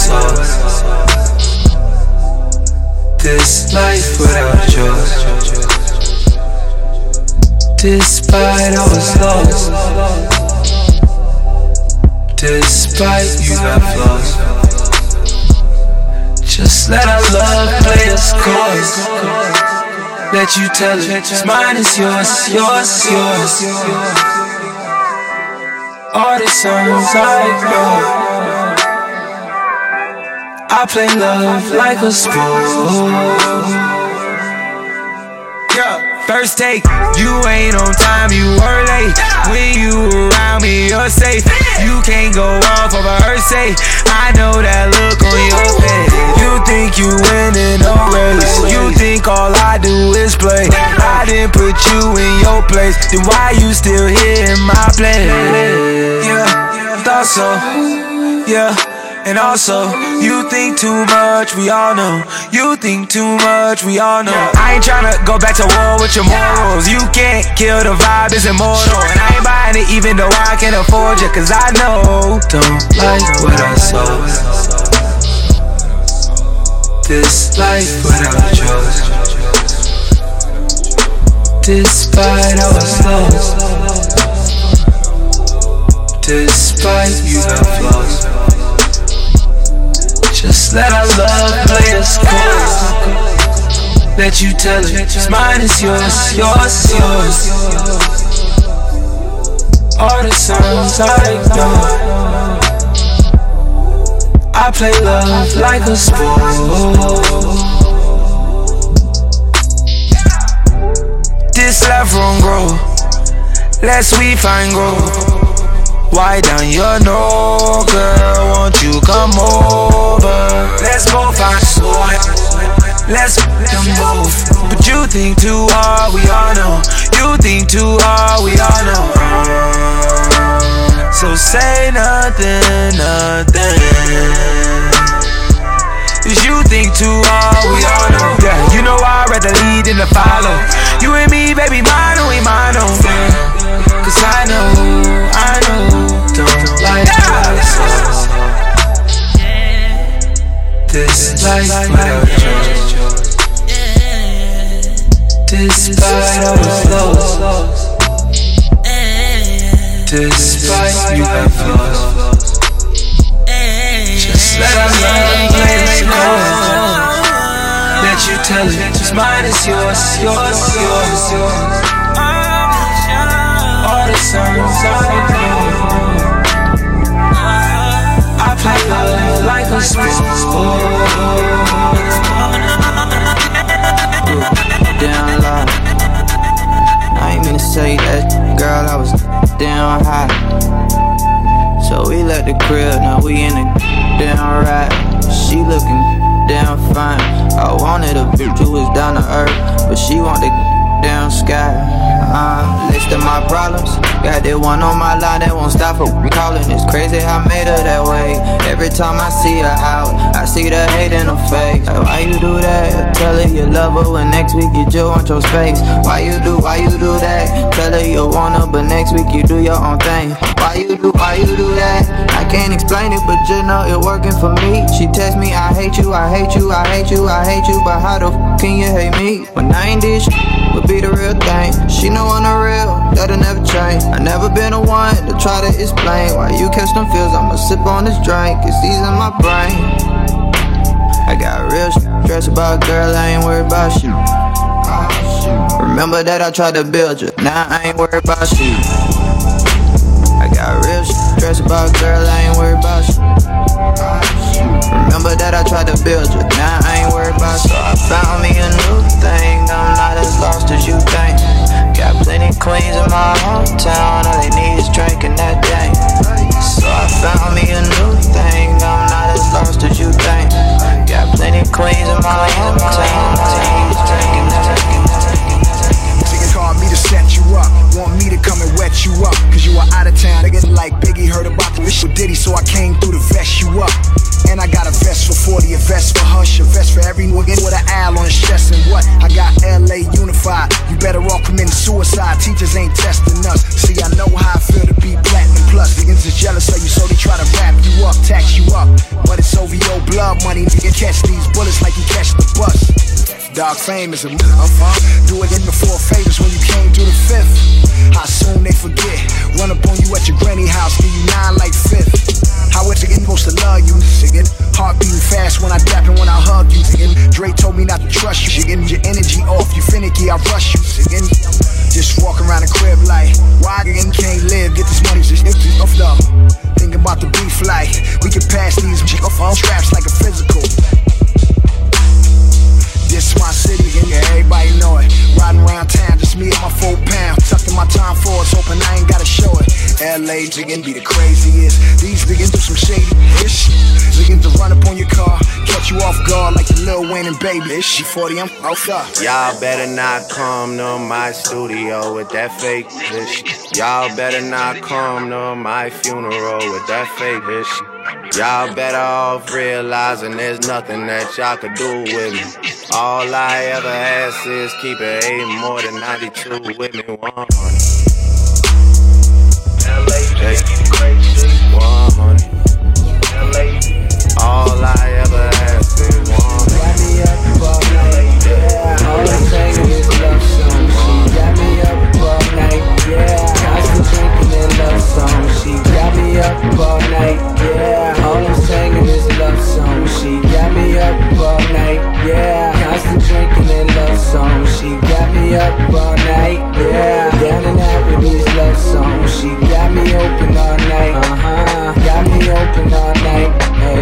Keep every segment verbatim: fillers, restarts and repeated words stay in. sauce. This life without yours. Despite I was lost. Despite you got flaws. Just let our love play its course. Let you tell it, it's mine, it's yours, yours, yours. All the songs I know, I play love like a sport. Yeah, first take, you ain't on time, you were late. When you around me, you're safe. You can't go off over her sake. I know that look on your face. You think you winning a race. You think all I do is play. I didn't put you in your place. Then why you still here in my place? Yeah, thought so. Yeah, and also you think too much, we all know. You think too much, we all know. I ain't tryna go back to war with your morals. You can't kill the vibe, it's immortal. And I ain't buying it even though I can afford you. Cause I know, don't like what I saw. This life without yours. Despite I was lost. Despite you got flaws. Just let our love play its course. Let you tell it, it's mine, it's yours, yours, yours. All the songs I know, I play love like a sport. This life won't grow, lest we find growth. Why down your nose, girl, won't you come over? Let's both find sport, let's them both. But you think too hard, we all know. You think too hard, we all know. So say nothing, nothing. You think too hard, we all know. Yeah, you know I'd rather lead than to follow. You and me, baby, mine, we mine, oh man. Cause I know, I know, don't like what I saw. This life without you. Despite I was lost. Despite you have flaws. Just let our love play. Let you tell it, it's mine, it's yours, yours, yours, yours. All the songs I know, I play love like a sport. Down low, I ain't mean to say that, girl, I was down high. So we left the crib, now we in the down right. She looking damn fine. I wanted a bitch who was down to earth, but she want the damn sky. Uh, list of my problems, got that one on my line that won't stop her calling. It's crazy I made her that way. Every time I see her out, I see the hate in her face. Like, why you do that? Tell her you love her, and next week you just want your space. Why you do? Why you do that? Tell her you want her, but next week you do your own thing. Why you do? Why you do that? I can't explain it, but you know it working for me. She text me, I hate you, I hate you, I hate you, I hate you. But how the f*** can you hate me? When I ain't this sh- would be the real thing. She know I'm the real, that'll never change. I never been the one to try to explain why you catch them feels, I'ma sip on this drink. It's easy in my brain. I got real sh- stress about girl, I ain't worried about you. Remember that I tried to build you, now I ain't worried about you. I got real sh- stress about girl, I ain't worried about you. Remember that I tried to build you, now I ain't worried about you. So I found me a new thing, I'm not as lost as you think. Got plenty queens in my hometown, all they need is drinking that day. So I found me a new thing, I'm not as lost as you think. Got plenty queens in my hometown, all they need is drinking that day. Nigga called me to set you up, want me to come and wet you up. Cause you are out of town, nigga like Biggie heard about the issue Diddy. So I came through to vest you up. And I got a vest for forty, a vest for Hush, a vest for every nigga with an owl on his chest. And what? I got L A unified. You better all commit suicide. Teach bitches ain't testing us. See, I know how I feel to be platinum plus. Niggas is jealous of you, so they try to wrap you up, tax you up. But it's O V O blood money. Nigga catch these bullets like you catch the bus. Dog fame is a motherfucker. Do it in the four favors when you came through the fifth. How soon they forget? Run up on you at your granny house, give you nine like fifth. How is it supposed to love you, nigga? Heart beating fast when I dap and when I hug you, nigga. Dre told me not to trust you, nigga. Your energy off, you finicky, I rush you, nigga. Just walk around the crib like, why nigga can't live? Get this money, just empty off love. Think about the beef like, we can pass these traps like a physical. This my city, and yeah, everybody know it. Riding around town, just me and my four pound. Tucking my time for us, hoping I ain't gotta show it. L A jiggin' be the craziest. These niggas do some shady-ish. Jiggin' to run up on your car, catch you off guard like the Lil Wayne and Baby. She forty, I'm off up. Y'all better not come to my studio with that fake bitch. Y'all better not come to my funeral with that fake bitch. Y'all better off realizing there's nothing that y'all could do with me. All I ever ask is keep it eight more than ninety-two with me. One hundred. All I ever ask is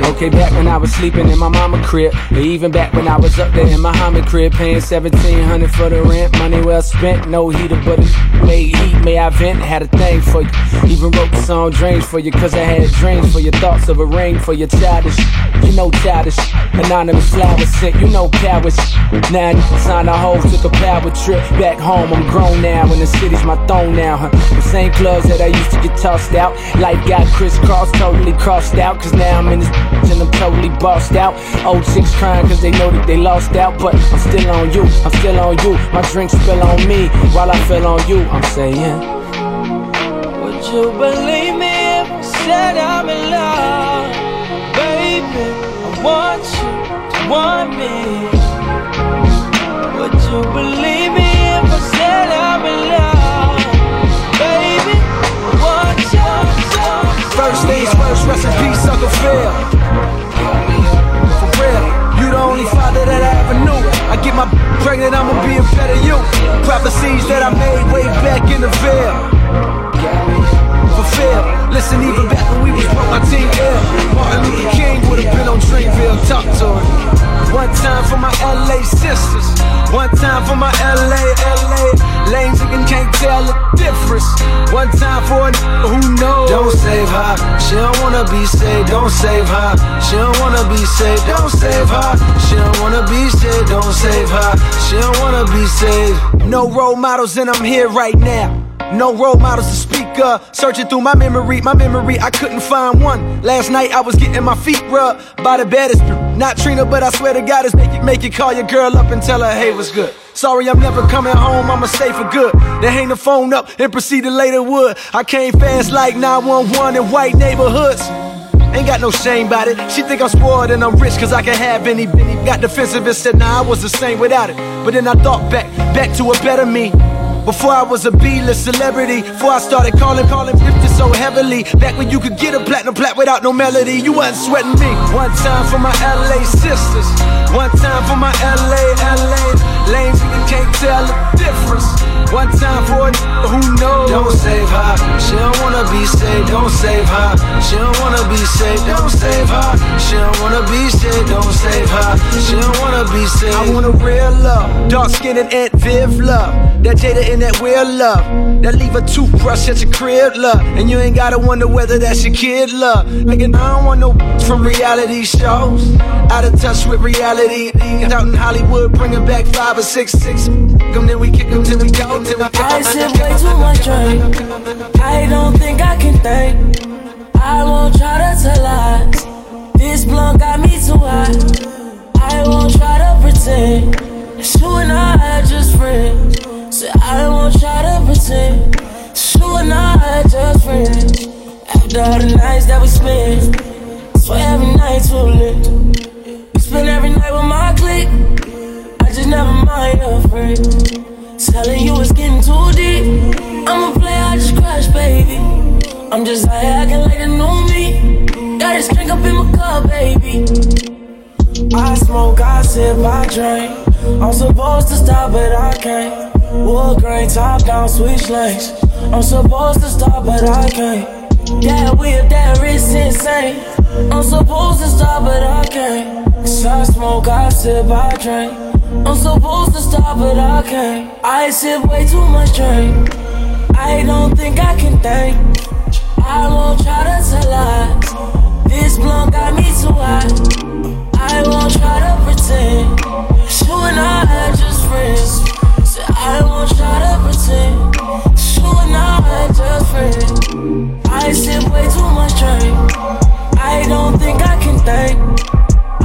okay, back when I was sleeping in my mama crib, or even back when I was up there in my homie crib, paying seventeen hundred for the rent, money well spent, no heater but it made heat, may I vent, had a thing for you, even wrote the song Dreams for you, cause I had dreams for your thoughts of a ring, for your childish, you know childish, anonymous flowers sent, you know cowards, now nah, sign a hoe, took a power trip, back home, I'm grown now, and the city's my throne now, huh? The same clubs that I used to get tossed out, life got crisscrossed, totally crossed out, cause now I'm in this and I'm totally bossed out. Old chicks crying cause they know that they lost out, but I'm still on you, I'm still on you. My drink spill on me while I fell on you. I'm saying, would you believe me if I said I'm in love? Baby, I want you to want me. Would you believe me if I said I'm in love? Baby, I want you to want me. First things first, rest in peace, Uncle Phil. For real, you the only father that I ever knew. I get my pregnant, I'ma be a better you. Prophecies that I made way back in the veil. Fulfill. Listen, even back when we was broke, my team ill. Martin Luther King would've been on Dreamville, talk to him. One time for my L A sisters, one time for my L A, L A. Lanes again can't tell the difference. One time for a n- who knows. Don't save her, she don't wanna be saved. Don't save her, she don't wanna be saved. Don't save her, she don't wanna be saved. Don't save her, she don't wanna be saved. No role models and I'm here right now. No role models to speak of. Searching through my memory, my memory, I couldn't find one. Last night I was getting my feet rubbed by the baddest. Not Trina, but I swear to God, it's make you, make you call your girl up and tell her, hey, what's good? Sorry, I'm never coming home, I'ma stay for good. Then hang the phone up and proceed to lay the wood. I came fast like nine one one in white neighborhoods. Ain't got no shame about it. She think I'm spoiled and I'm rich cause I can have any. Got defensive and said, nah, I was the same without it. But then I thought back, back to a better me. Before I was a B-list celebrity, before I started calling, calling, drifting so heavily. Back when you could get a platinum plaque without no melody, you wasn't sweating me. One time for my L A sisters, one time for my L A, L A. Lanes you can't tell the difference. One time for a n- who knows. Don't save her, she don't wanna be saved. Don't save her, she don't wanna be saved. Don't save her, she don't wanna be saved. Don't save her, she don't wanna be saved. I want a real love, dark-skinned and Aunt Viv love. That Jada in that real love, that leave a toothbrush at your crib love. And you ain't gotta wonder whether that's your kid love. Nigga, I don't want no b- from reality shows. Out of touch with reality. Out in Hollywood, bringing back five or six, six. Come then we kick them till we go, till we go. I sip way too much drink, I don't think I can think. I won't try to tell lies, this blunt got me too high. I won't try to pretend, it's you and I are just friends. So I won't try to pretend. dancing. You and I are just friends. After all the nights that we spent, swear every night's too lit. We spend every night with my clique. I just never mind a friend. Telling you it's getting too deep. I'm a player, I just crash, baby. I'm just out here acting like a new me. Got this drink up in my cup, baby. I smoke, I sip, I drink. I'm supposed to stop, but I can't. Wood grain, top down, switch lanes. I'm supposed to stop, but I can't. Yeah, we up that wrist insane. I'm supposed to stop, but I can't. So I smoke, I sip, I drink. I'm supposed to stop, but I can't. I sip way too much drink. I don't think I can think. I won't try to tell lies. This blunt got me too high. I won't try to pretend. You and I are just friends. I won't try to pretend. You and I are just friends. I sip way too much drink. I don't think I can think.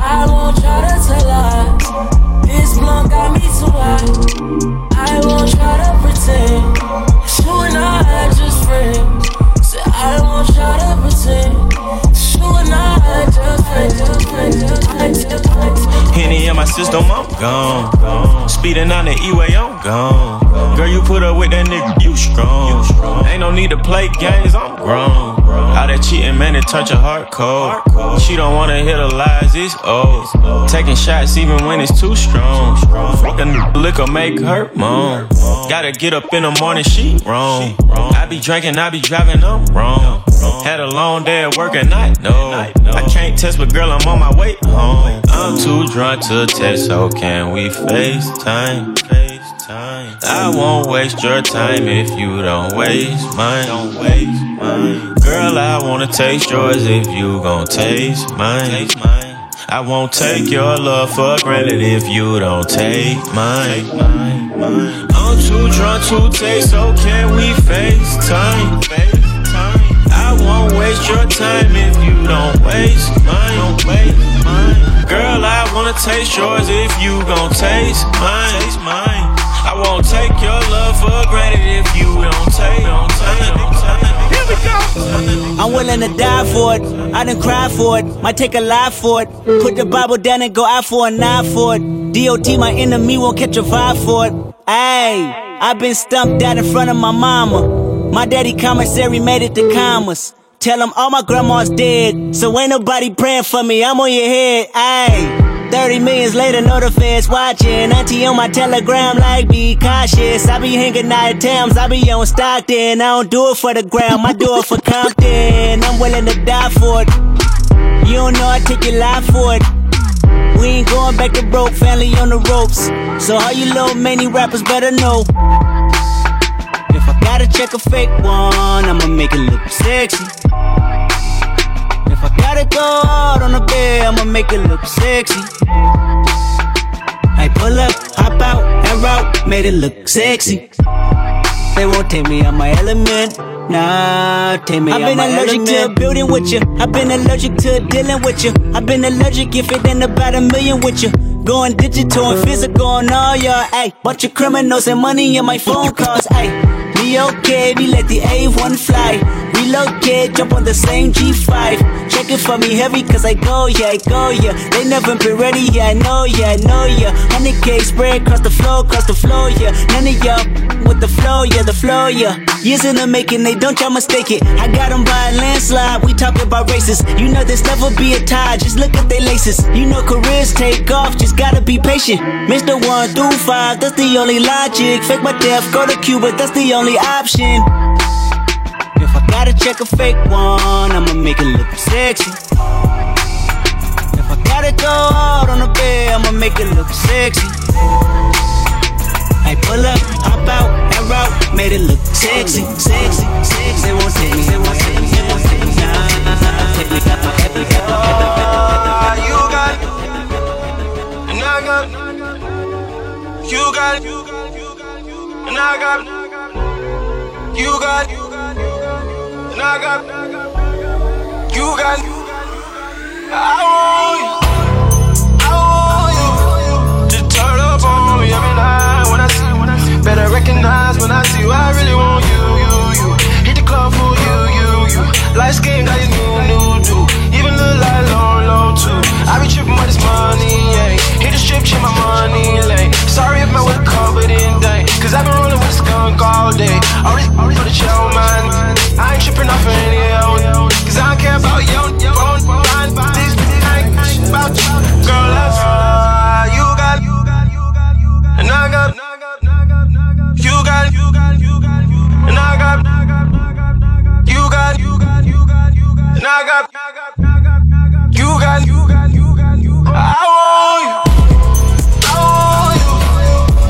I won't try to tell lies. This blunt got me too high. I won't try to pretend. You and I are just friends. So I won't try to pretend. You and I are just friends. Just friends, just friends, just friends. Henny in my system, I'm gone. Speeding on the E-way, I'm gone. Girl, you put up with that nigga, you strong. Ain't no need to play games, I'm grown. All that cheating, man, it touch her heart cold. She don't wanna hear the lies, it's old. Taking shots even when it's too strong. Fuck a nigga, liquor make her moan. Gotta get up in the morning, she wrong. I be drinking, I be driving, I'm wrong. Had a long day at work and I know I can't test, but girl, I'm on my way home. I'm too drunk to text, so can we FaceTime? I won't waste your time if you don't waste mine. Don't waste mine. Girl, I wanna taste yours if you gon' taste mine. I won't take your love for granted if you don't take mine. I'm too drunk to taste, so can we FaceTime? I won't waste your time if you don't waste mine. Don't waste mine. Girl, I wanna taste yours if you gon' taste mine. Taste mine. I won't take your love for granted if you don't take. Don't take, don't take. Here we go. I'm willing to die for it. I done cried for it. Might take a life for it. Put the Bible down and go out for a knife for it. D O T, my enemy, won't catch a vibe for it. Ayy, I been stumped out in front of my mama. My daddy commissary made it to commas. Tell him all my grandma's dead, so ain't nobody praying for me, I'm on your head, ayy. thirty millions later, know the feds watching. Auntie on my telegram like, be cautious. I be hanging out at Tams, I be on Stockton. I don't do it for the gram, I do it for Compton. I'm willing to die for it. You don't know I take your life for it. We ain't going back to broke, family on the ropes. So all you little many rappers better know. Gotta check a fake one, I'ma make it look sexy. If I gotta go out on a bed, I'ma make it look sexy. I pull up, hop out, and route, made it look sexy. They won't take me out my element, nah, take me out my element. I've been allergic to building with you, I've been allergic to dealing with you. I've been allergic if it ain't about a million with you. Going digital and physical and all y'all, ayy. Bunch of criminals and money in my phone calls, ayy. Be okay, we let the A one fly. Relocate, jump on the same G five. Check it for me heavy, cause I go, yeah, I go, yeah. They never been ready, yeah, I know, yeah, I know, yeah. one hundred K spread across the floor, across the floor, yeah. None of y'all with the flow, yeah, the flow, yeah. Years in the making, they don't y'all mistake it. I got them by a landslide, we talking about races. You know this never be a tie, just look at their laces. You know careers take off, just gotta be patient. Mister one through five, that's the only logic. Fake my death, go to Cuba, that's the only option. If I gotta check a fake one, I'ma make it look sexy. If I gotta go out on a bed, I'ma make it look sexy. I pull up, hop out, and route, made it look sexy, sexy, sexy. They won't take me, they won't take me, they won't take me. Oh, you got it, and I got it. You got it, and I got it. You got, and I got, you got, I want you, I want you, to turn up on me every night when I see, when I see, better recognize when I see you. I really want you, you, you. Hit the club for you, you, you. Light skin got you new, new, new. Even look like low, low too. I be tripping with this money, yeah. Hit the strip, check my money lane. Sorry if my work covered in day, 'cause I been rolling with this skunk all day. All this, all this for the chill, man. I ain't tripping off any old, 'cause I don't care about your own mind. This ain't about you, girl. That's you got, and I got. You got, you got, you got, you got, and I got, you got, you got, you got, you got, and I got, you got, you got, you got, you got, I want you, I want you,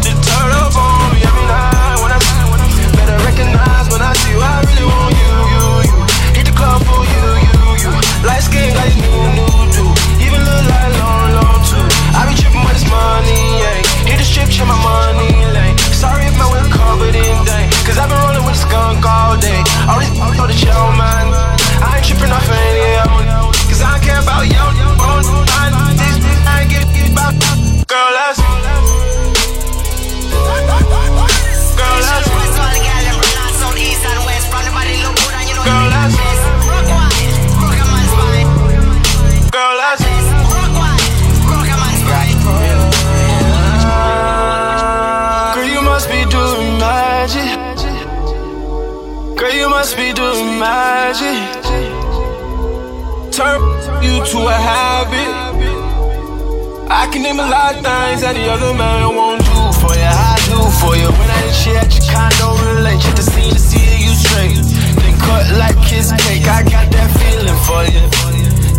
to turn up on me every night when I see you. Better recognize when I see you, I really want you, you, you. Hit the club for you, you, you. Light skin got you new, new, new. Even look like long, long too. I be tripping with this money, yeah. Hit the strip, check my money lane. Sorry if my wheel covered in dank, 'cause I've been rolling with a skunk all day. All these all the chill, man. I ain't tripping off any old, 'cause I don't care about your own mind. This bitch, I ain't give a about. Girl, that's you. Girl, that's you. Girl, that's you. Girl, that's you. Girl, you must be doing magic. Turn you to a habit. I can name a lot of things that the other man won't do for you. I do for you. When I hit you at your condo, relate. Check the scene to see you straight. Then cut like kiss cake. I got that feeling for you.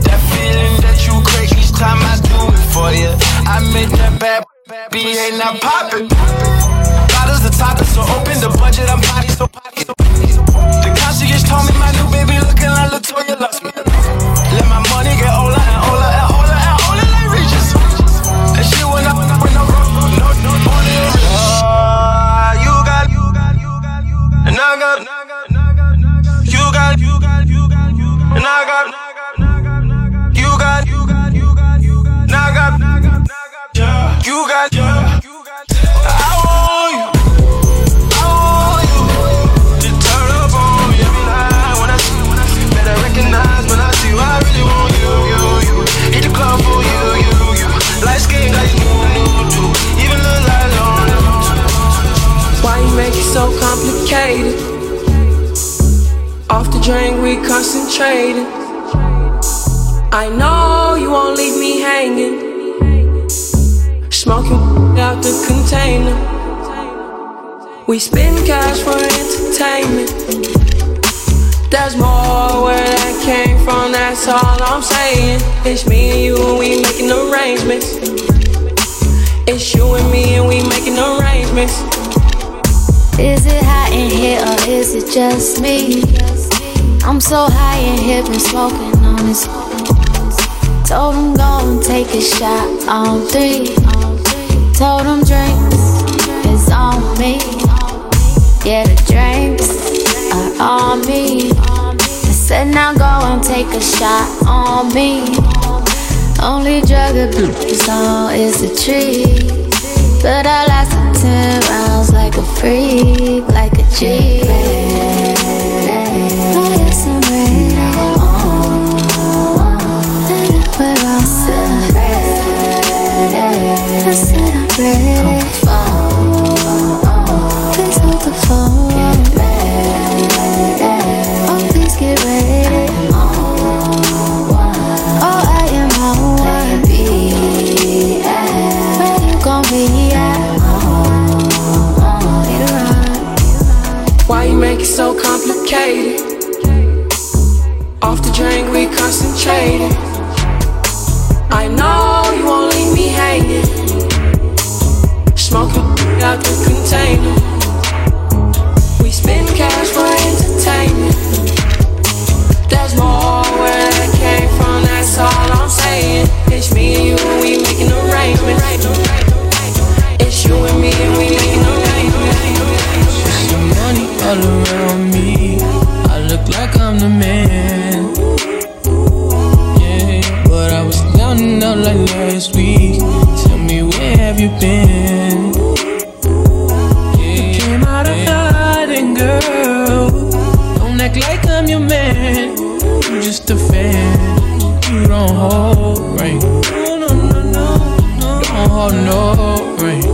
That feeling that you crave each time I do it for you. I make that bad B ain't not poppin'. Bottles the topic, so open the budget. I'm potty, so potty, so potty. The concierge told me my new baby looking like Latoya Luxman. Let my money get older and older and older and older like Regis. And she went up, went up, went up, no, no, no, uh, you got, you got, you got, you got, and I got, you got, you got, you got, you got, and I got, you got, you got, you got, you got, and I got, you got, you got. Why you make it so complicated? Off the drain, we concentrating. I know you won't leave me hanging. Smoking out the container. We spend cash for entertainment. There's more where that came from, that's all I'm saying. It's me and you and we making arrangements. It's you and me and we making arrangements. Is it hot in here or is it just me? I'm so high in here, been smoking on this. Told him go and take a shot on three. Told him drinks is on me. Yeah, the drinks are on me. I said now go and take a shot on me. Only drug abuse on is the tree. But I lasted ten rounds like a freak, like a G. I get some red, oh, but I'm still red. I said I'm red. Please hold the phone. Oh, please get red. Oh, I am on one. Where you gon' be? Why you make it so complicated? Off the drink, we concentrated. I know you won't leave me hanging. Smoking out the container. We spend cash for entertainment. There's more where that came from, that's all I'm saying. It's me and you and we making arrangements. It's you and me and we making arrangements. Money all around me, I look like I'm the man. Yeah, but I was down and out like last week. Tell me where have you been? Yeah. act like I'm your man. You just a fan. You don't hold, right? No, no, no, no, no. Don't hold, no, right?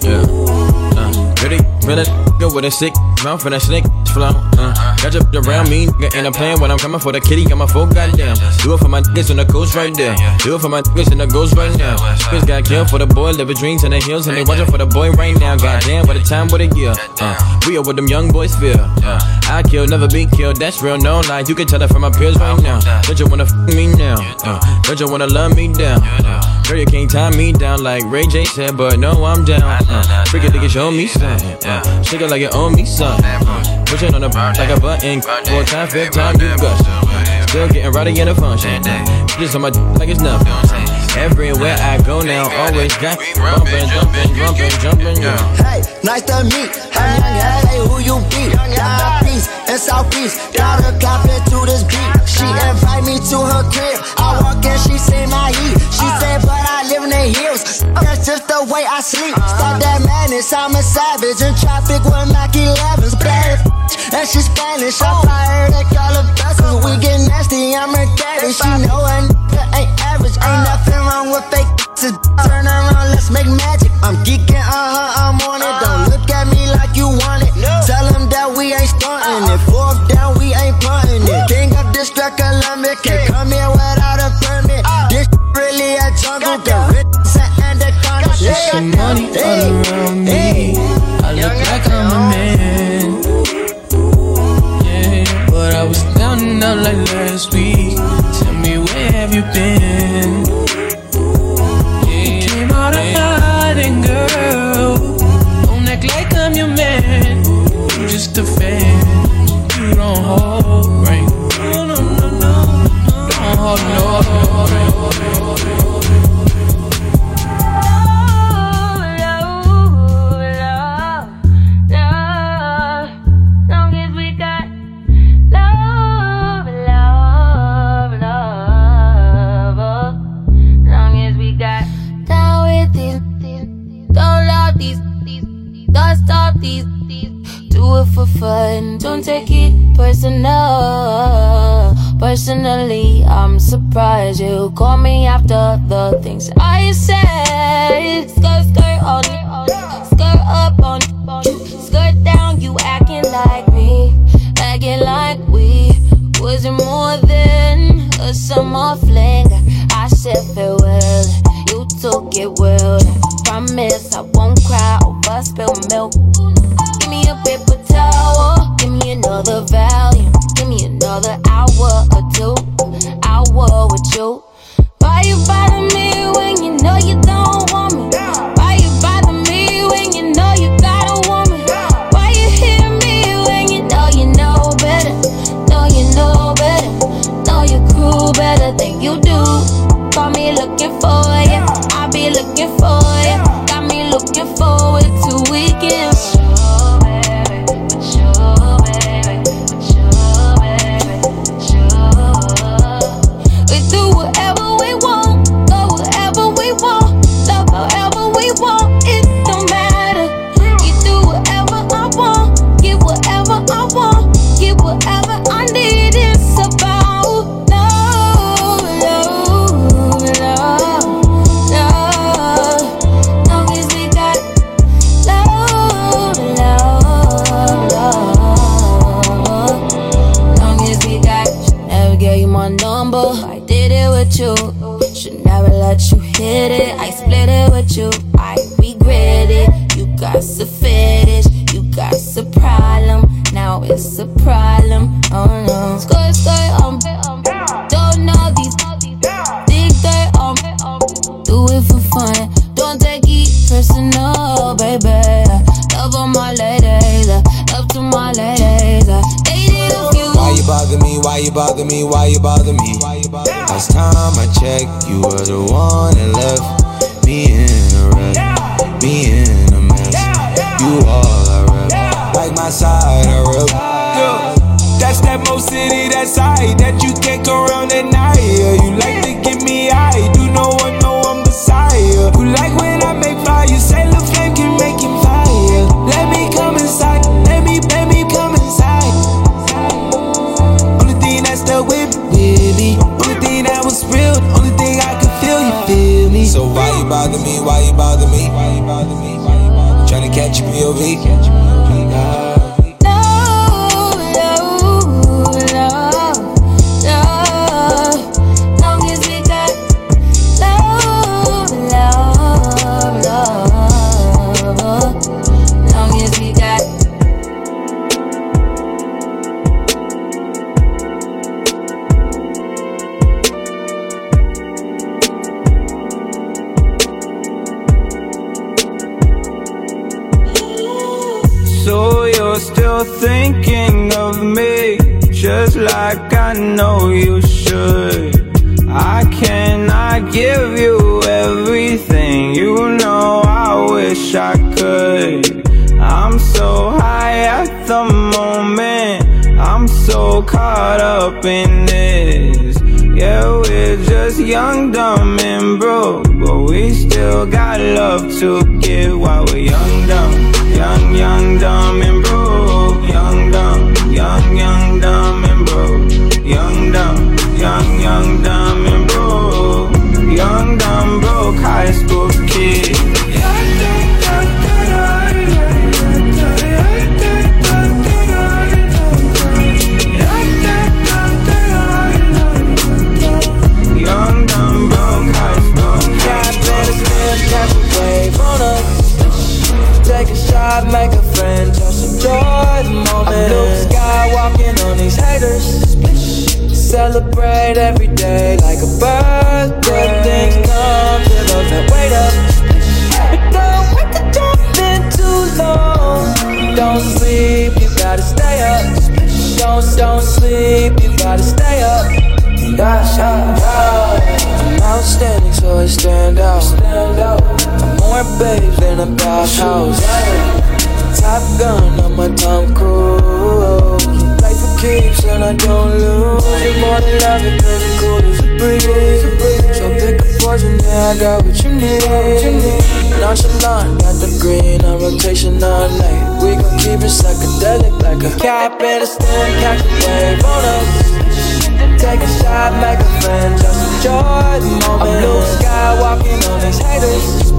Yeah, uh, ready, ready, go with a sick mouth and a snake flow. Uh, got you around me, nigga, and I'm playing when I'm coming for the kitty. I'm a full goddamn. Do it for my niggas on the coast right there. Do it for my niggas in the ghost right now. Niggas got killed for the boy, living dreams in the hills, and they watching for the boy right now. Goddamn, by the time, what a year. Uh, we are what them young boys feel. Uh, I kill, never be killed. That's real, no lie. You can tell that from my peers right now. Don't you wanna f me now? Uh, don't you wanna love me down? Uh, girl, you can't tie me down like Ray J said, but no, I'm down. Uh, freaking niggas show me something. Uh, shake it like it owe me something. Pushing on the back like a button. Four time, fifth time, you gush. Still getting rowdy in the function. Just on my d like it's nothing. Everywhere I go now, always got bumpin', jumpin', jumpin', jumpin', jumpin'. Hey, nice to meet. I'm young, hey, who you be? Down east and southeast, gotta clap it to this beat. She invite me to her crib. I walk in, she see my heat. She said, but I live in the hills. That's just the way I sleep. Stop that madness, I'm a savage. In traffic with Mac elevens, bad and she Spanish. I fire that girl of vessels. We get nasty, I'm her daddy. She know her ain't average, ain't nothing wrong with fake. Turn around, let's make magic. I'm geeking on her, I'm on it. Don't look at me like you want it. Tell them that we ain't stunting it. Fourth down, we ain't punting it. King of this track, Columbia. Can't come here without a permit. This really a jungle. The riches and anacondas. There's some money all around me. I look like I'm a man. Yeah, but I was down and out like last week. Tell me, where have you been? Girl, don't act like I'm your man. You just a fan. You don't hold, right? No, no, no, no, no. Don't hold, no. For fun, don't take it personal. Personally, I'm surprised you call me after the things I said. Skirt, skirt on, skirt up on, skirt down. You acting like me, acting like we wasn't more than a summer fling. I said farewell, you took it well. Promise I won't cry over spilled milk. Give me a paper towel, give me another value. Give me another hour or two, hour with you. Why you bother me when you know you don't want me? Why you bother me when you know you got a woman? Why you hear me when you know you know better? Know you know better, know you cool better than you do. Call me looking for you, I be looking for you. Got me looking forward to weekends. bother me? Why you bother me? Tryna catch a P O V. Nah. Still thinking of me, just like I know you should. I cannot give you everything, you know I wish I could. I'm so high at the moment, I'm so caught up in this. Yeah, we're just young, dumb, and broke, but we still got love to give while we're young, dumb, young, young, dumb, and broke. Young, dumb, young, young, dumb, and broke. Young, dumb, young, young, dumb, and broke. Young, dumb, broke high school kid. Young, dumb, broke high school kid. Got better skin, type of wave on us. Take a shot, make a friend, just enjoy. I'm Luke Skywalking on these haters. Celebrate every day like a birthday. Things come to those that wait up. But don't wait to jump in too long. Don't sleep, you gotta stay up. Don't, don't sleep, you gotta stay up. I'm outstanding, so I stand out. I'm more babes than a bathhouse. Top gun on my Tom Cruise. Life for keeps and I don't lose. You're more than love, it doesn't cool, it's a breeze. So pick a poison, yeah, I got what you need. Nonchalant, got the green on rotation all night. We gon' keep it psychedelic like a cap and a stand, catch a wave on us. Take a shot, make a friend, just enjoy the moment. I'm Luke Skywalking on these haters.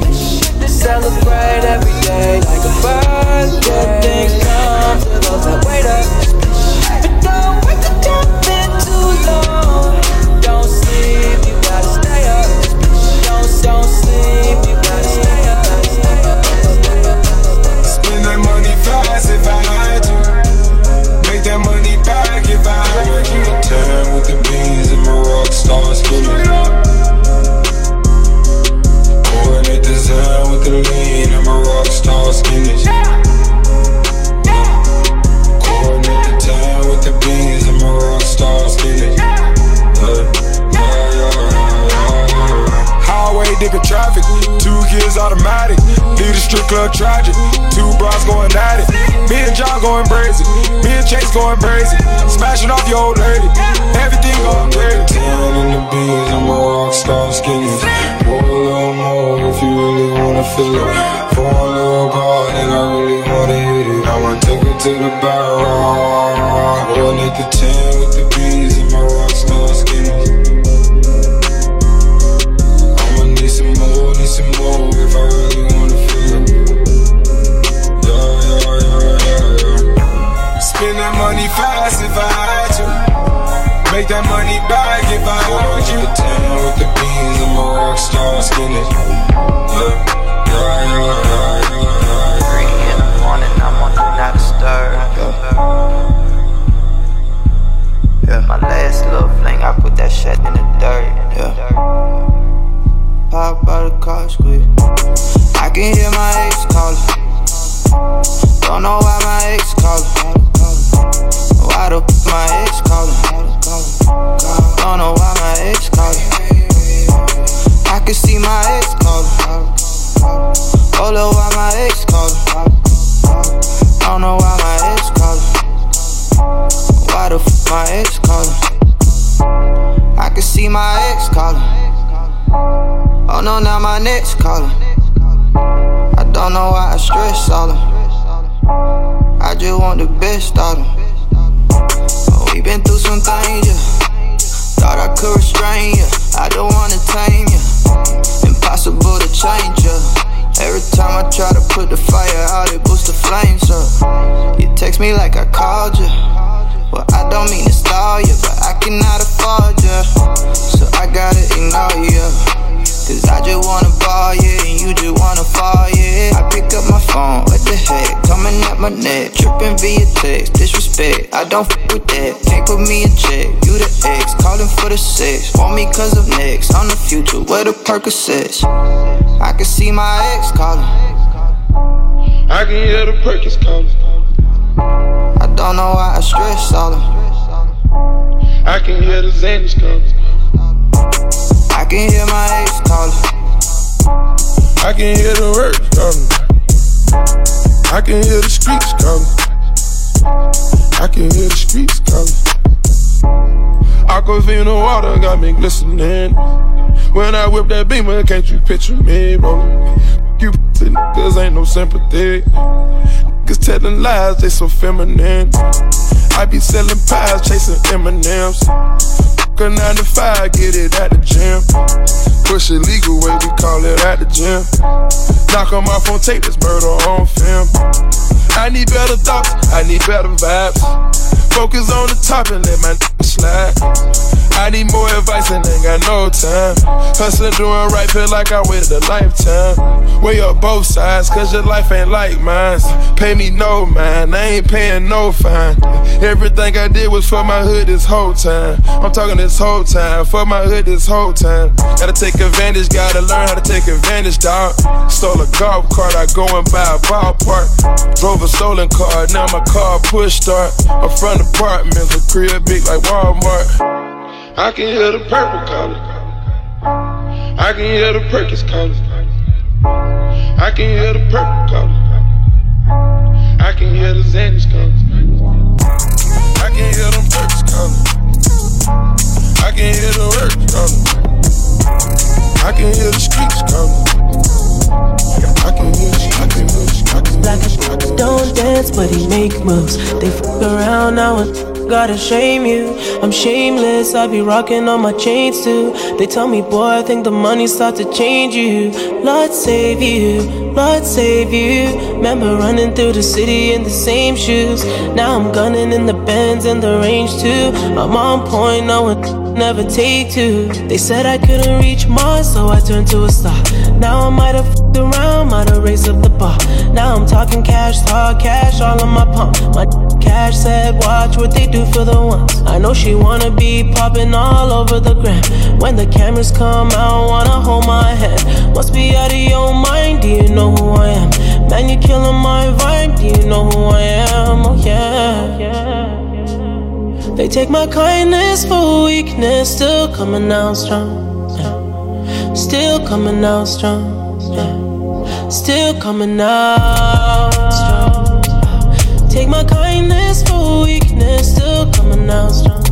Celebrate every day like a birthday. Things come to those that wait up. But don't wait to jump in too long. Don't sleep, you gotta stay up. Don't, don't sleep, you gotta stay up. Spend that money fast if I had to. Make that money back if I had to. Time with the beans and my rock stars killing up. Design with the lean, I'm a rock star skinny. Yeah. Yeah. Coordinate the time with the beans, I'm a rock star skinny. Yeah. Uh, yeah, yeah, yeah, yeah. Highway nigga traffic, two kids automatic. Lead a strip club tragic, two bras going at it. Me and John going crazy, me and Chase going crazy. Smashing off your old lady, everything going crazy. In the beans, I'm a rock star skinny. If you really wanna feel it, for a little part, and I really wanna hit it. I wanna take it to the barrel. Run at the ten with the bees and my rock star skinny. I'ma need some more, need some more if I really wanna feel it. Yeah, yeah, yeah, yeah, yeah. Spend that money fast if I had to. Make that money back if I had you. Run at the ten with the bees and my rock star skinny. impossible to change up. Every time I try to put the fire out, it boosts the flames up. You text me like I called you. Well, I don't mean to stall you, but I cannot afford you, so I gotta ignore you. Cause I just wanna ball, yeah, and you just wanna fall, yeah. I pick up my phone, what the heck, coming at my neck, tripping via text, disrespect, I don't f*** with that. Can't put me in check, you the ex, calling for the sex, want me cause of next, I'm the future, where the Percocets. I can see my ex calling, I can hear the Percocets calling. I don't know why I stress all them, I can hear the Xanax calling. I can hear my ex calling, I can hear the words calling, I can hear the streets calling, I can hear the streets calling. Aquafina water got me glistening. When I whip that Beamer, can't you picture me rolling? You pussy niggas ain't no sympathy. Niggas telling lies, they so feminine. I be selling pies, chasing M and M's. A nine to five, get it at the gym. Push it legal way, we call it at the gym. Knock 'em off on tape, this murder on film. I need better thoughts, I need better vibes. Focus on the top and let my n***a slide. I need more advice and ain't got no time. Hustling, doing right, feel like I waited a lifetime. Weigh up both sides, cause your life ain't like mine. Pay me no mind, I ain't paying no fine. Everything I did was for my hood this whole time. I'm talking this whole time, for my hood this whole time. Gotta take advantage, gotta learn how to take advantage, dog. Stole a golf cart, I go and buy a ballpark. Drove a stolen car, now my car push start. I'm from the apartments, a crib big like Walmart. I can hear the purple calling, I can hear the Perkins calling, I can hear the purple calling, I can hear the Xanax calling, I can hear them Perkins calling, I can hear the words calling, I can hear the streets calling, I can hear the streets. Like a don't dance, but he make moves. They fuck around now and gotta shame you. I'm shameless, I be rocking on my chains too. They tell me, boy, I think the money start to change you. Lord save you, Lord save you. Remember running through the city in the same shoes. Now I'm gunning in the Benz and the Range too. I'm on point, no one never take two. They said I couldn't reach Mars, so I turned to a star. Now I might have f***ed around, might have raised up the bar. Now I'm talking cash, talk cash, all on my pump. My d- cash said, watch what they do for the ones. I know she wanna be popping all over the gram. When the cameras come out, wanna hold my hand. Must be out of your mind, do you know who I am? Man, you're killing my vibe, do you know who I am? Oh yeah, yeah. They take my kindness for weakness, still coming out strong, yeah. Still coming out strong, yeah. Still coming out strong, yeah. Take my kindness for weakness, still coming out strong,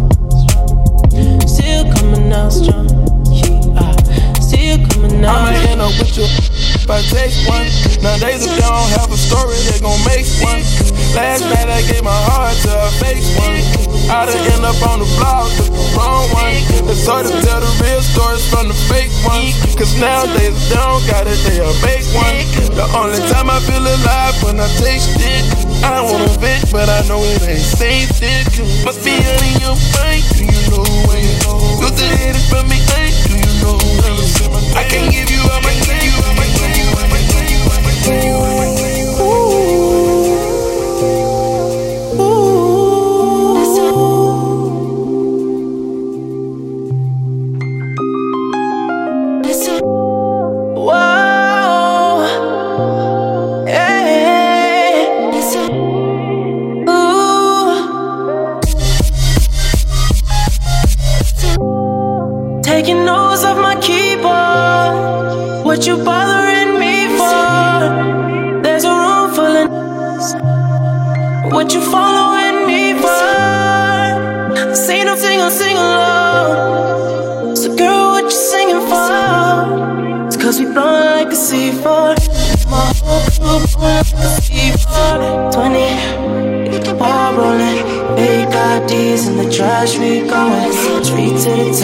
still coming out strong, yeah. Still coming out. I'ma end up with you if I take one. Nowadays if you don't have a story, they gon' make one. Last night I gave my heart to a fake one. I done end up on the block, the wrong one. It's hard to tell the real stories from the fake ones. Cause nowadays they don't got it, they a fake one. The only time I feel alive when I taste it. I don't wanna bitch, but I know it ain't safe. It must be out of your mind, do you know where you go? You did hate it from me, hey, do you know where you go? I can give you all my thing, all my thing, all my thing, all my thing, all my thing. What you bothering me for? There's a room full of n***s. What you following me for? Say no single, sing along. So girl, what you singing for? It's cause we blowin' like a C four. My whole crew blowin' like a C four. Twenty, get the ball rollin'. Big I Ds in the trash, we goin' three to the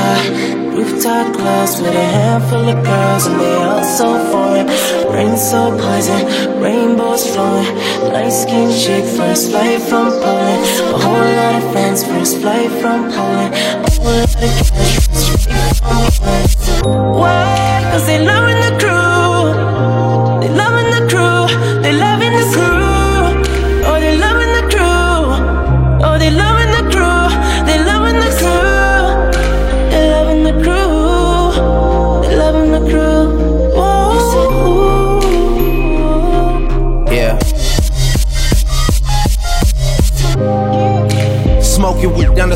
top. rooftop clubs with a handful of girls, and they all so foreign. Rain so poison, rainbows flowing. Light-skinned chick, first flight from Poland. A whole lot of friends, first flight from Poland. A whole lot of cash, straight from Poland. Why? Cause they loving the crew. They loving the crew. They loving the crew. Smoking weed down the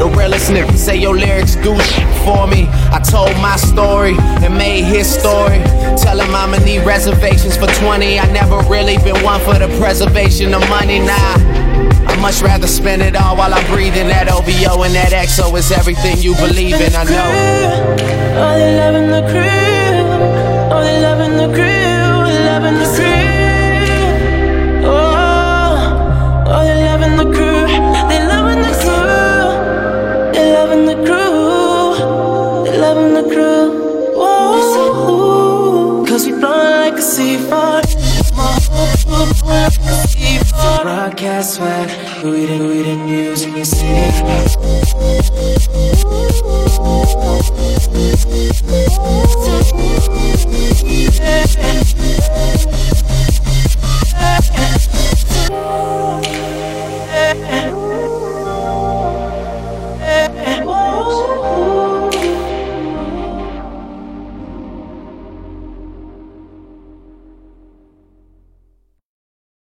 The realest niggas say your lyrics do shit for me. I told my story and made his story. Tell him I'ma need reservations for twenty. I never really been one for the preservation of money, nah. I much rather spend it all while I'm breathing. That O V O and that X O is everything you believe in, I know. Oh, they loving the crew. Oh, they loving the crew. Loving the crew. Oh, oh, they loving the crew. They loving the crew. They loving the crew. They loving the crew. Whoa. Cause we blowin' like a C four. My whole crew blowin' like a C four. Broadcast swag, we didn't, we didn't use and you see it.